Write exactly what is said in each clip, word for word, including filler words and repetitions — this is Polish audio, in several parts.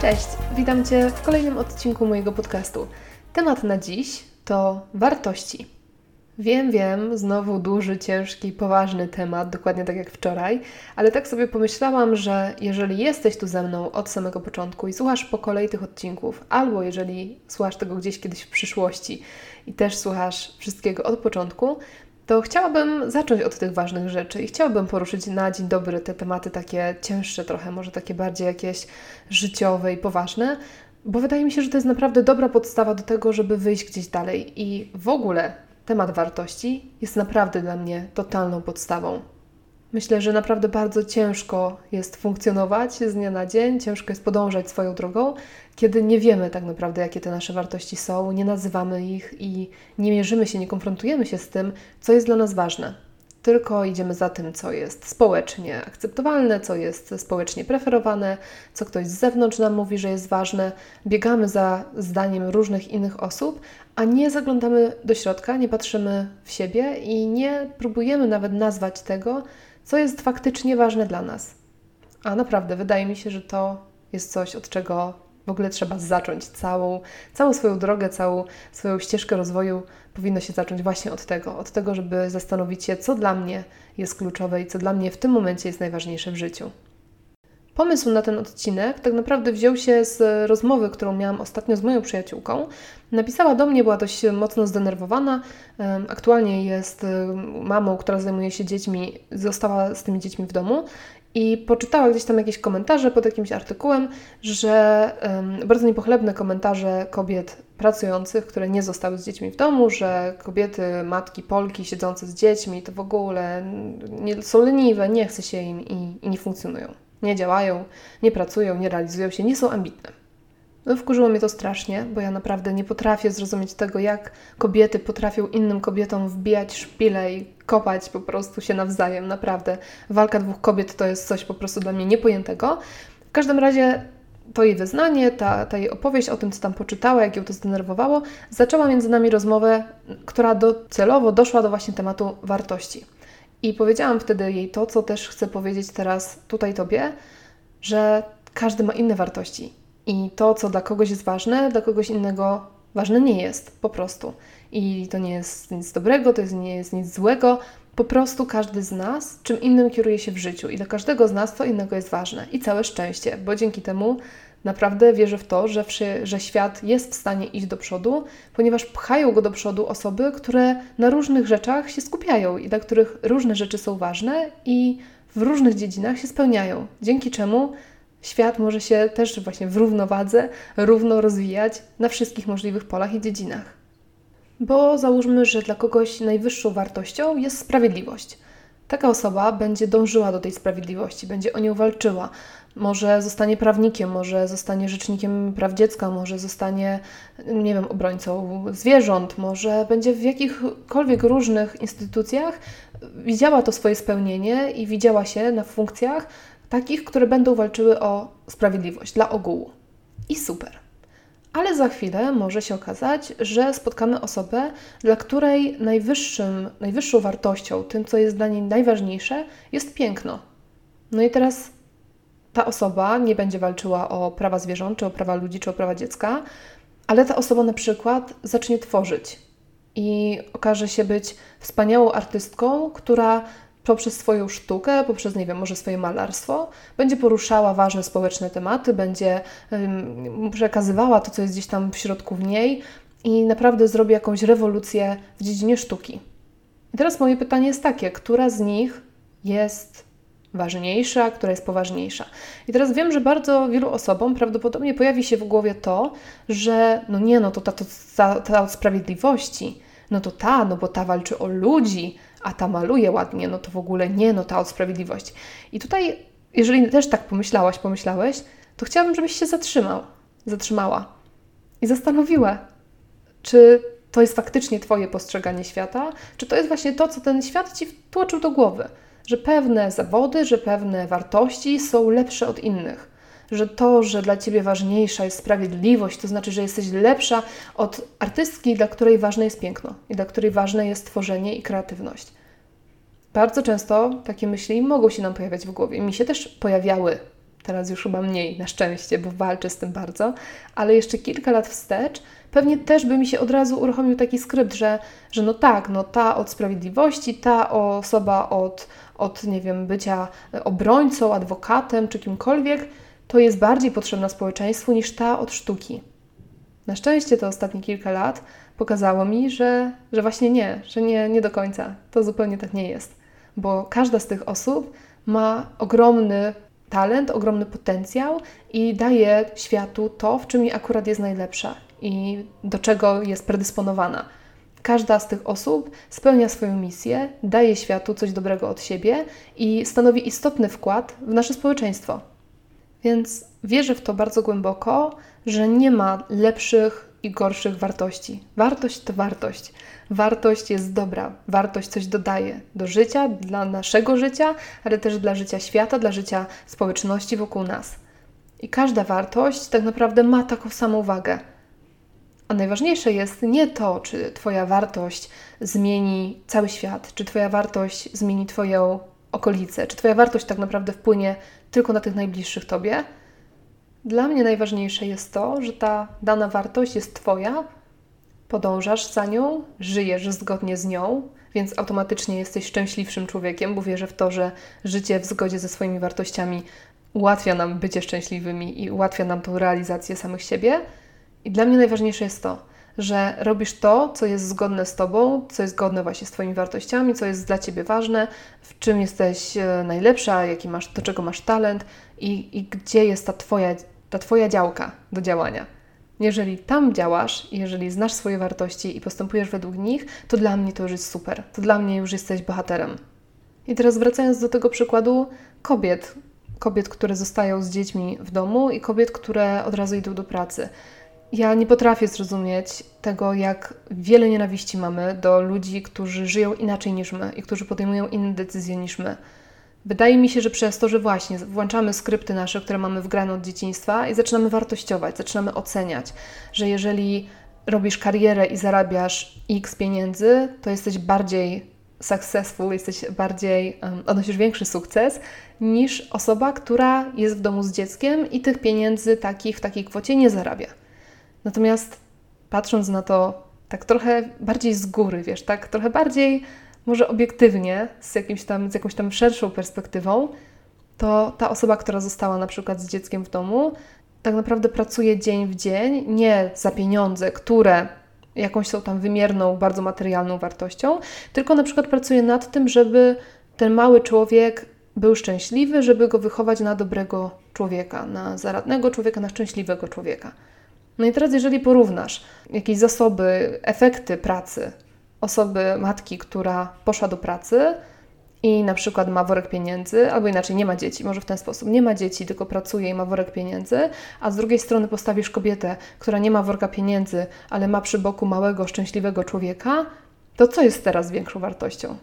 Cześć, witam Cię w kolejnym odcinku mojego podcastu. Temat na dziś to wartości. Wiem, wiem, znowu duży, ciężki, poważny temat, dokładnie tak jak wczoraj, ale tak sobie pomyślałam, że jeżeli jesteś tu ze mną od samego początku i słuchasz po kolei tych odcinków, albo jeżeli słuchasz tego gdzieś kiedyś w przyszłości i też słuchasz wszystkiego od początku, to chciałabym zacząć od tych ważnych rzeczy i chciałabym poruszyć na dzień dobry te tematy takie cięższe trochę, może takie bardziej jakieś życiowe i poważne, bo wydaje mi się, że to jest naprawdę dobra podstawa do tego, żeby wyjść gdzieś dalej. I w ogóle temat wartości jest naprawdę dla mnie totalną podstawą. Myślę, że naprawdę bardzo ciężko jest funkcjonować z dnia na dzień, ciężko jest podążać swoją drogą, kiedy nie wiemy tak naprawdę, jakie te nasze wartości są, nie nazywamy ich i nie mierzymy się, nie konfrontujemy się z tym, co jest dla nas ważne. Tylko idziemy za tym, co jest społecznie akceptowalne, co jest społecznie preferowane, co ktoś z zewnątrz nam mówi, że jest ważne. Biegamy za zdaniem różnych innych osób, a nie zaglądamy do środka, nie patrzymy w siebie i nie próbujemy nawet nazwać tego, co jest faktycznie ważne dla nas. A naprawdę, wydaje mi się, że to jest coś, od czego w ogóle trzeba zacząć. Całą, całą swoją drogę, całą swoją ścieżkę rozwoju powinno się zacząć właśnie od tego. Od tego, żeby zastanowić się, co dla mnie jest kluczowe i co dla mnie w tym momencie jest najważniejsze w życiu. Pomysł na ten odcinek tak naprawdę wziął się z rozmowy, którą miałam ostatnio z moją przyjaciółką. Napisała do mnie, była dość mocno zdenerwowana. Aktualnie jest mamą, która zajmuje się dziećmi, została z tymi dziećmi w domu i poczytała gdzieś tam jakieś komentarze pod jakimś artykułem, że bardzo niepochlebne komentarze kobiet pracujących, które nie zostały z dziećmi w domu, że kobiety, matki, Polki siedzące z dziećmi to w ogóle nie, są leniwe, nie chce się im i, i nie funkcjonują. Nie działają, nie pracują, nie realizują się, nie są ambitne. No, wkurzyło mnie to strasznie, bo ja naprawdę nie potrafię zrozumieć tego, jak kobiety potrafią innym kobietom wbijać szpile i kopać po prostu się nawzajem. Naprawdę, walka dwóch kobiet to jest coś po prostu dla mnie niepojętego. W każdym razie to jej wyznanie, ta, ta jej opowieść o tym, co tam poczytała, jak ją to zdenerwowało, zaczęła między nami rozmowę, która docelowo doszła do właśnie tematu wartości. I powiedziałam wtedy jej to, co też chcę powiedzieć teraz tutaj Tobie, że każdy ma inne wartości i to, co dla kogoś jest ważne, dla kogoś innego ważne nie jest, po prostu. I to nie jest nic dobrego, to nie jest nic złego, po prostu każdy z nas czym innym kieruje się w życiu i dla każdego z nas to innego jest ważne. I całe szczęście, bo dzięki temu naprawdę wierzę w to, że, że świat jest w stanie iść do przodu, ponieważ pchają go do przodu osoby, które na różnych rzeczach się skupiają i dla których różne rzeczy są ważne i w różnych dziedzinach się spełniają. Dzięki czemu świat może się też właśnie w równowadze, równo rozwijać na wszystkich możliwych polach i dziedzinach. Bo załóżmy, że dla kogoś najwyższą wartością jest sprawiedliwość. Taka osoba będzie dążyła do tej sprawiedliwości, będzie o nią walczyła. Może zostanie prawnikiem, może zostanie rzecznikiem praw dziecka, może zostanie, nie wiem, obrońcą zwierząt, może będzie w jakichkolwiek różnych instytucjach widziała to swoje spełnienie i widziała się na funkcjach takich, które będą walczyły o sprawiedliwość dla ogółu. I super. Ale za chwilę może się okazać, że spotkamy osobę, dla której najwyższym, najwyższą wartością, tym, co jest dla niej najważniejsze, jest piękno. No i teraz ta osoba nie będzie walczyła o prawa zwierząt, czy o prawa ludzi, czy o prawa dziecka, ale ta osoba na przykład zacznie tworzyć i okaże się być wspaniałą artystką, która poprzez swoją sztukę, poprzez, nie wiem, może swoje malarstwo, będzie poruszała ważne społeczne tematy, będzie um, przekazywała to, co jest gdzieś tam w środku w niej i naprawdę zrobi jakąś rewolucję w dziedzinie sztuki. I teraz moje pytanie jest takie, która z nich jest ważniejsza, która jest poważniejsza. I teraz wiem, że bardzo wielu osobom prawdopodobnie pojawi się w głowie to, że no nie, no to ta, to, ta, ta od sprawiedliwości, no to ta, no bo ta walczy o ludzi, a ta maluje ładnie, no to w ogóle nie, no ta od sprawiedliwości. I tutaj, jeżeli też tak pomyślałaś, pomyślałeś, to chciałabym, żebyś się zatrzymał, zatrzymała i zastanowiła, czy to jest faktycznie Twoje postrzeganie świata, czy to jest właśnie to, co ten świat Ci wtłoczył do głowy, że pewne zawody, że pewne wartości są lepsze od innych, że to, że dla Ciebie ważniejsza jest sprawiedliwość, to znaczy, że jesteś lepsza od artystki, dla której ważne jest piękno i dla której ważne jest tworzenie i kreatywność. Bardzo często takie myśli mogą się nam pojawiać w głowie. Mi się też pojawiały Teraz już chyba mniej, na szczęście, bo walczę z tym bardzo, ale jeszcze kilka lat wstecz pewnie też by mi się od razu uruchomił taki skrypt, że, że no tak, no ta od sprawiedliwości, ta osoba od, od, nie wiem, bycia obrońcą, adwokatem czy kimkolwiek, to jest bardziej potrzebna społeczeństwu niż ta od sztuki. Na szczęście te ostatnie kilka lat pokazało mi, że, że właśnie nie, że nie, nie do końca. To zupełnie tak nie jest, bo każda z tych osób ma ogromny talent, ogromny potencjał i daje światu to, w czym akurat jest najlepsza i do czego jest predysponowana. Każda z tych osób spełnia swoją misję, daje światu coś dobrego od siebie i stanowi istotny wkład w nasze społeczeństwo. Więc wierzę w to bardzo głęboko, że nie ma lepszych i gorszych wartości. Wartość to wartość. Wartość jest dobra. Wartość coś dodaje do życia, dla naszego życia, ale też dla życia świata, dla życia społeczności wokół nas. I każda wartość tak naprawdę ma taką samą wagę. A najważniejsze jest nie to, czy Twoja wartość zmieni cały świat, czy Twoja wartość zmieni Twoją okolice, czy Twoja wartość tak naprawdę wpłynie tylko na tych najbliższych Tobie. Dla mnie najważniejsze jest to, że ta dana wartość jest Twoja, podążasz za nią, żyjesz zgodnie z nią, więc automatycznie jesteś szczęśliwszym człowiekiem, bo wierzę w to, że życie w zgodzie ze swoimi wartościami ułatwia nam bycie szczęśliwymi i ułatwia nam tą realizację samych siebie. I dla mnie najważniejsze jest to, że robisz to, co jest zgodne z Tobą, co jest zgodne właśnie z Twoimi wartościami, co jest dla Ciebie ważne, w czym jesteś najlepsza, jaki masz, do czego masz talent i, i gdzie jest ta twoja, ta twoja działka do działania. Jeżeli tam działasz, jeżeli znasz swoje wartości i postępujesz według nich, to dla mnie to już jest super. To dla mnie już jesteś bohaterem. I teraz wracając do tego przykładu kobiet. Kobiet, które zostają z dziećmi w domu i kobiet, które od razu idą do pracy. Ja nie potrafię zrozumieć tego, jak wiele nienawiści mamy do ludzi, którzy żyją inaczej niż my i którzy podejmują inne decyzje niż my. Wydaje mi się, że przez to, że właśnie włączamy skrypty nasze, które mamy wgrane od dzieciństwa i zaczynamy wartościować, zaczynamy oceniać, że jeżeli robisz karierę i zarabiasz X pieniędzy, to jesteś bardziej successful, jesteś bardziej, um, odnosisz większy sukces niż osoba, która jest w domu z dzieckiem i tych pieniędzy takich w takiej kwocie nie zarabia. Natomiast patrząc na to tak trochę bardziej z góry, wiesz, tak trochę bardziej może obiektywnie, z, jakimś tam, z jakąś tam szerszą perspektywą, to ta osoba, która została na przykład z dzieckiem w domu, tak naprawdę pracuje dzień w dzień, nie za pieniądze, które jakąś są tam wymierną, bardzo materialną wartością, tylko na przykład pracuje nad tym, żeby ten mały człowiek był szczęśliwy, żeby go wychować na dobrego człowieka, na zaradnego człowieka, na szczęśliwego człowieka. No i teraz, jeżeli porównasz jakieś zasoby, efekty pracy osoby, matki, która poszła do pracy i na przykład ma worek pieniędzy, albo inaczej nie ma dzieci, może w ten sposób, nie ma dzieci, tylko pracuje i ma worek pieniędzy, a z drugiej strony postawisz kobietę, która nie ma worka pieniędzy, ale ma przy boku małego, szczęśliwego człowieka, to co jest teraz większą wartością?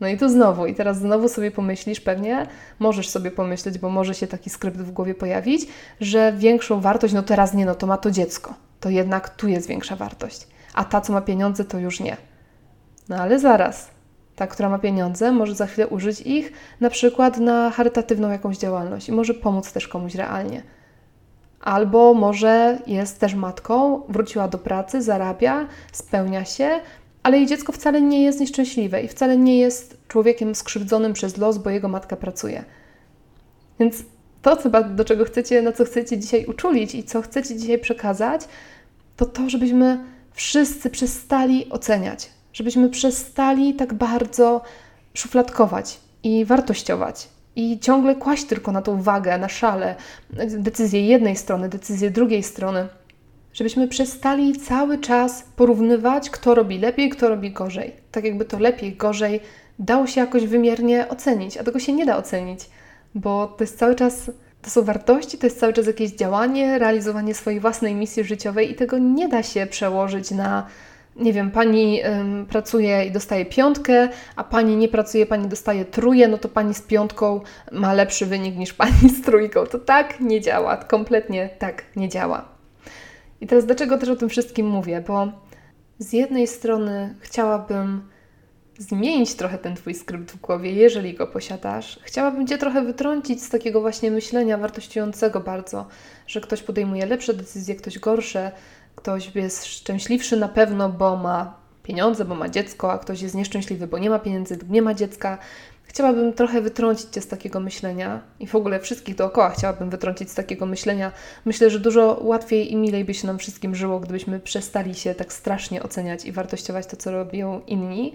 No i tu znowu, i teraz znowu sobie pomyślisz pewnie, możesz sobie pomyśleć, bo może się taki skrypt w głowie pojawić, że większą wartość, no teraz nie, no to ma to dziecko, to jednak tu jest większa wartość, a ta, co ma pieniądze, to już nie. No ale zaraz, ta, która ma pieniądze, może za chwilę użyć ich na przykład na charytatywną jakąś działalność i może pomóc też komuś realnie. Albo może jest też matką, wróciła do pracy, zarabia, spełnia się, ale jej dziecko wcale nie jest nieszczęśliwe i wcale nie jest człowiekiem skrzywdzonym przez los, bo jego matka pracuje. Więc to, do czego chcecie, na co chcecie dzisiaj uczulić i co chcecie dzisiaj przekazać, to to, żebyśmy wszyscy przestali oceniać, żebyśmy przestali tak bardzo szufladkować i wartościować i ciągle kłaść tylko na tą wagę, na szalę, decyzje jednej strony, decyzje drugiej strony. Żebyśmy przestali cały czas porównywać, kto robi lepiej, kto robi gorzej. Tak jakby to lepiej, gorzej dało się jakoś wymiernie ocenić, a tego się nie da ocenić, bo to jest cały czas, to są wartości, to jest cały czas jakieś działanie, realizowanie swojej własnej misji życiowej i tego nie da się przełożyć na, nie wiem, pani ym, pracuje i dostaje piątkę, a pani nie pracuje, pani dostaje trójkę, no to pani z piątką ma lepszy wynik niż pani z trójką. To tak nie działa, kompletnie tak nie działa. I teraz dlaczego też o tym wszystkim mówię? Bo z jednej strony chciałabym zmienić trochę ten Twój skrypt w głowie, jeżeli go posiadasz. Chciałabym Cię trochę wytrącić z takiego właśnie myślenia wartościującego bardzo, że ktoś podejmuje lepsze decyzje, ktoś gorsze, ktoś jest szczęśliwszy na pewno, bo ma pieniądze, bo ma dziecko, a ktoś jest nieszczęśliwy, bo nie ma pieniędzy, nie ma dziecka. Chciałabym trochę wytrącić Cię z takiego myślenia i w ogóle wszystkich dookoła chciałabym wytrącić z takiego myślenia. Myślę, że dużo łatwiej i milej by się nam wszystkim żyło, gdybyśmy przestali się tak strasznie oceniać i wartościować to, co robią inni.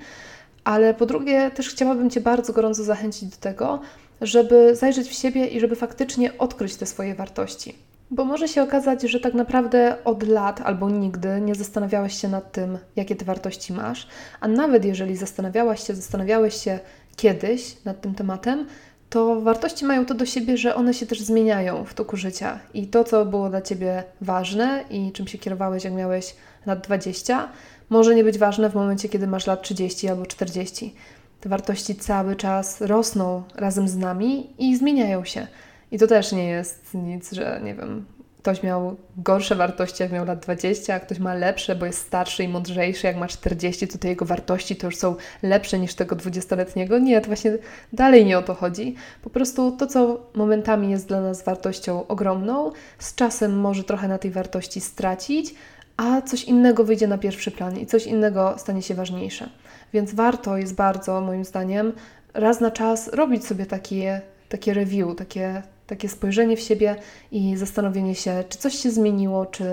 Ale po drugie, też chciałabym Cię bardzo gorąco zachęcić do tego, żeby zajrzeć w siebie i żeby faktycznie odkryć te swoje wartości. Bo może się okazać, że tak naprawdę od lat albo nigdy nie zastanawiałeś się nad tym, jakie Ty wartości masz, a nawet jeżeli zastanawiałaś się, zastanawiałeś się kiedyś nad tym tematem, to wartości mają to do siebie, że one się też zmieniają w toku życia. I to, co było dla Ciebie ważne i czym się kierowałeś, jak miałeś lat dwadzieścia, może nie być ważne w momencie, kiedy masz lat trzydzieści albo czterdzieści. Te wartości cały czas rosną razem z nami i zmieniają się. I to też nie jest nic, że nie wiem, ktoś miał gorsze wartości, jak miał lat dwadzieścia, a ktoś ma lepsze, bo jest starszy i mądrzejszy, jak ma czterdzieści, to te jego wartości to już są lepsze niż tego dwudziestoletniego. Nie, to właśnie dalej nie o to chodzi. Po prostu to, co momentami jest dla nas wartością ogromną, z czasem może trochę na tej wartości stracić, a coś innego wyjdzie na pierwszy plan i coś innego stanie się ważniejsze. Więc warto jest bardzo, moim zdaniem, raz na czas robić sobie takie, takie review, takie... Takie spojrzenie w siebie i zastanowienie się, czy coś się zmieniło, czy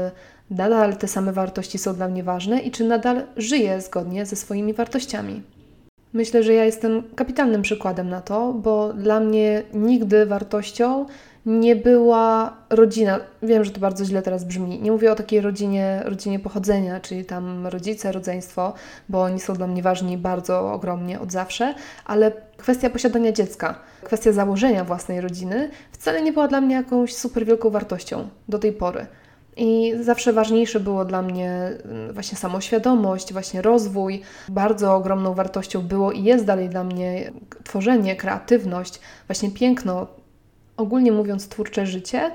nadal te same wartości są dla mnie ważne i czy nadal żyję zgodnie ze swoimi wartościami. Myślę, że ja jestem kapitalnym przykładem na to, bo dla mnie nigdy wartością nie była rodzina. Wiem, że to bardzo źle teraz brzmi. Nie mówię o takiej rodzinie, rodzinie pochodzenia, czyli tam rodzice, rodzeństwo, bo oni są dla mnie ważni bardzo ogromnie od zawsze, ale kwestia posiadania dziecka, kwestia założenia własnej rodziny wcale nie była dla mnie jakąś super wielką wartością do tej pory. I zawsze ważniejsze było dla mnie właśnie samoświadomość, właśnie rozwój. Bardzo ogromną wartością było i jest dalej dla mnie tworzenie, kreatywność, właśnie piękno, ogólnie mówiąc twórcze życie.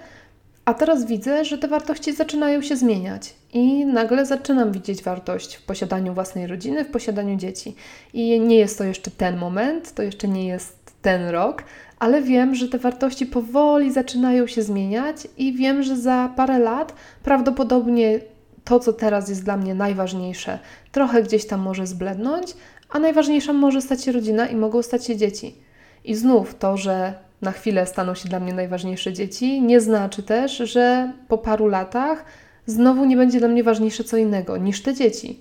A teraz widzę, że te wartości zaczynają się zmieniać i nagle zaczynam widzieć wartość w posiadaniu własnej rodziny, w posiadaniu dzieci. I nie jest to jeszcze ten moment, to jeszcze nie jest ten rok, ale wiem, że te wartości powoli zaczynają się zmieniać i wiem, że za parę lat prawdopodobnie to, co teraz jest dla mnie najważniejsze, trochę gdzieś tam może zblednąć, a najważniejsza może stać się rodzina i mogą stać się dzieci. I znów to, że na chwilę staną się dla mnie najważniejsze dzieci, nie znaczy też, że po paru latach znowu nie będzie dla mnie ważniejsze co innego niż te dzieci.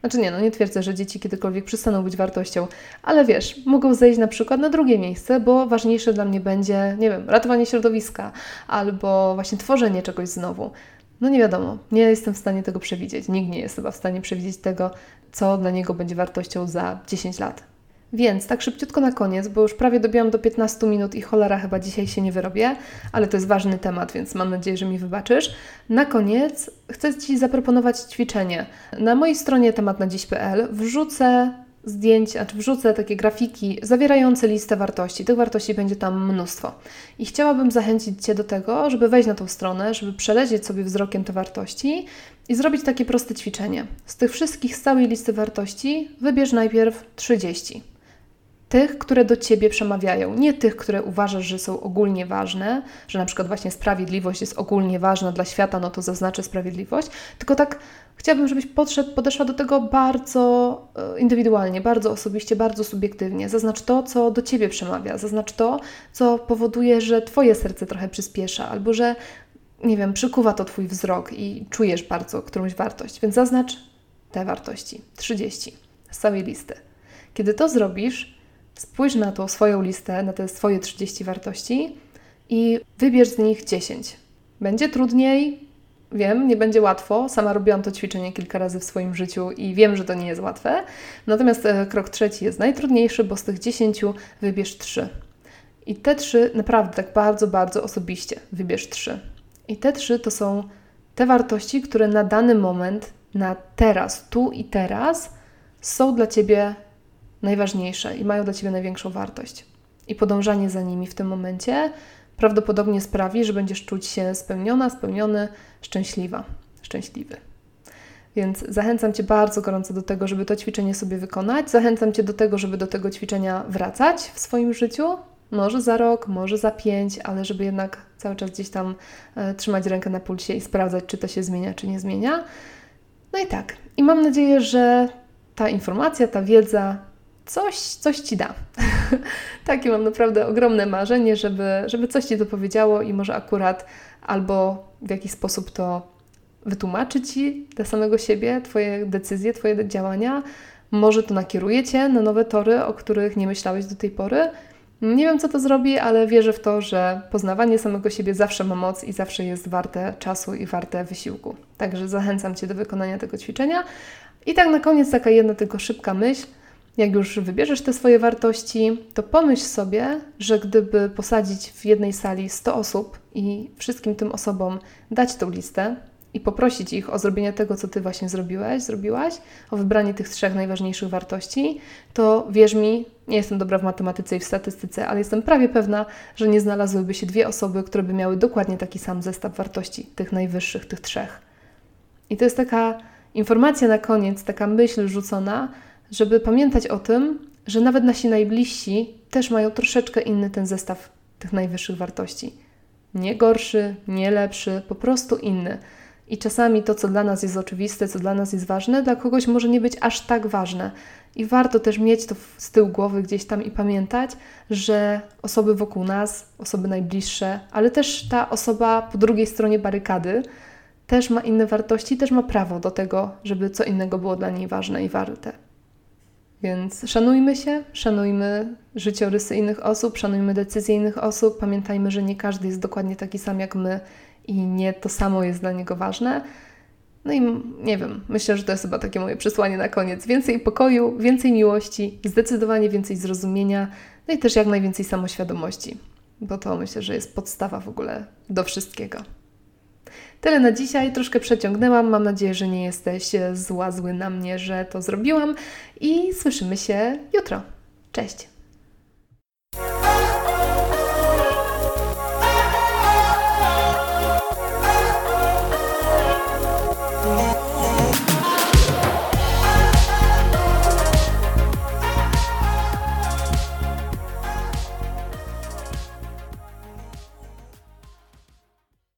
Znaczy nie, no nie twierdzę, że dzieci kiedykolwiek przestaną być wartością, ale wiesz, mogą zejść na przykład na drugie miejsce, bo ważniejsze dla mnie będzie, nie wiem, ratowanie środowiska albo właśnie tworzenie czegoś znowu. No nie wiadomo, nie jestem w stanie tego przewidzieć. Nikt nie jest chyba w stanie przewidzieć tego, co dla niego będzie wartością za dziesięć lat. Więc tak szybciutko na koniec, bo już prawie dobiłam do piętnastu minut i cholera chyba dzisiaj się nie wyrobię, ale to jest ważny temat, więc mam nadzieję, że mi wybaczysz. Na koniec chcę Ci zaproponować ćwiczenie. Na mojej stronie temat na dziś kropka p l wrzucę zdjęcia, czy wrzucę takie grafiki zawierające listę wartości. Tych wartości będzie tam mnóstwo. I chciałabym zachęcić Cię do tego, żeby wejść na tą stronę, żeby przelecieć sobie wzrokiem te wartości i zrobić takie proste ćwiczenie. Z tych wszystkich, z całej listy wartości wybierz najpierw trzydzieści. Tych, które do Ciebie przemawiają, nie tych, które uważasz, że są ogólnie ważne, że na przykład właśnie sprawiedliwość jest ogólnie ważna dla świata, no to zaznaczę sprawiedliwość, tylko tak chciałabym, żebyś podszedł, podeszła do tego bardzo indywidualnie, bardzo osobiście, bardzo subiektywnie. Zaznacz to, co do Ciebie przemawia, zaznacz to, co powoduje, że Twoje serce trochę przyspiesza albo że, nie wiem, przykuwa to Twój wzrok i czujesz bardzo którąś wartość, więc zaznacz te wartości, trzydzieści z całej listy. Kiedy to zrobisz, spójrz na tą swoją listę, na te swoje trzydzieści wartości i wybierz z nich dziesięć. Będzie trudniej, wiem, nie będzie łatwo. Sama robiłam to ćwiczenie kilka razy w swoim życiu i wiem, że to nie jest łatwe. Natomiast krok trzeci jest najtrudniejszy, bo z tych dziesięciu wybierz trzy. I te trzy naprawdę tak bardzo, bardzo osobiście wybierz trzy. I te trzy to są te wartości, które na dany moment, na teraz, tu i teraz są dla Ciebie najważniejsze i mają dla Ciebie największą wartość. I podążanie za nimi w tym momencie prawdopodobnie sprawi, że będziesz czuć się spełniona, spełniony, szczęśliwa, szczęśliwy. Więc zachęcam Cię bardzo gorąco do tego, żeby to ćwiczenie sobie wykonać. Zachęcam Cię do tego, żeby do tego ćwiczenia wracać w swoim życiu. Może za rok, może za pięć, ale żeby jednak cały czas gdzieś tam e, trzymać rękę na pulsie i sprawdzać, czy to się zmienia, czy nie zmienia. No i tak. I mam nadzieję, że ta informacja, ta wiedza coś, coś Ci da. Takie mam naprawdę ogromne marzenie, żeby, żeby coś Ci dopowiedziało i może akurat albo w jakiś sposób to wytłumaczy Ci dla samego siebie, Twoje decyzje, Twoje działania. Może to nakieruje Cię na nowe tory, o których nie myślałeś do tej pory. Nie wiem, co to zrobi, ale wierzę w to, że poznawanie samego siebie zawsze ma moc i zawsze jest warte czasu i warte wysiłku. Także zachęcam Cię do wykonania tego ćwiczenia. I tak na koniec taka jedna tylko szybka myśl. Jak już wybierzesz te swoje wartości, to pomyśl sobie, że gdyby posadzić w jednej sali sto osób i wszystkim tym osobom dać tą listę i poprosić ich o zrobienie tego, co Ty właśnie zrobiłeś, zrobiłaś, o wybranie tych trzech najważniejszych wartości, to wierz mi, nie jestem dobra w matematyce i w statystyce, ale jestem prawie pewna, że nie znalazłyby się dwie osoby, które by miały dokładnie taki sam zestaw wartości, tych najwyższych, tych trzech. I to jest taka informacja na koniec, taka myśl rzucona, żeby pamiętać o tym, że nawet nasi najbliżsi też mają troszeczkę inny ten zestaw tych najwyższych wartości. Nie gorszy, nie lepszy, po prostu inny. I czasami to, co dla nas jest oczywiste, co dla nas jest ważne, dla kogoś może nie być aż tak ważne. I warto też mieć to z tyłu głowy gdzieś tam i pamiętać, że osoby wokół nas, osoby najbliższe, ale też ta osoba po drugiej stronie barykady też ma inne wartości, też ma prawo do tego, żeby co innego było dla niej ważne i warte. Więc szanujmy się, szanujmy życiorysy innych osób, szanujmy decyzje innych osób, pamiętajmy, że nie każdy jest dokładnie taki sam jak my i nie to samo jest dla niego ważne. No i nie wiem, myślę, że to jest chyba takie moje przesłanie na koniec. Więcej pokoju, więcej miłości, zdecydowanie więcej zrozumienia, no i też jak najwięcej samoświadomości, bo to myślę, że jest podstawa w ogóle do wszystkiego. Tyle na dzisiaj, troszkę przeciągnęłam, mam nadzieję, że nie jesteś zła, zły na mnie, że to zrobiłam i słyszymy się jutro. Cześć!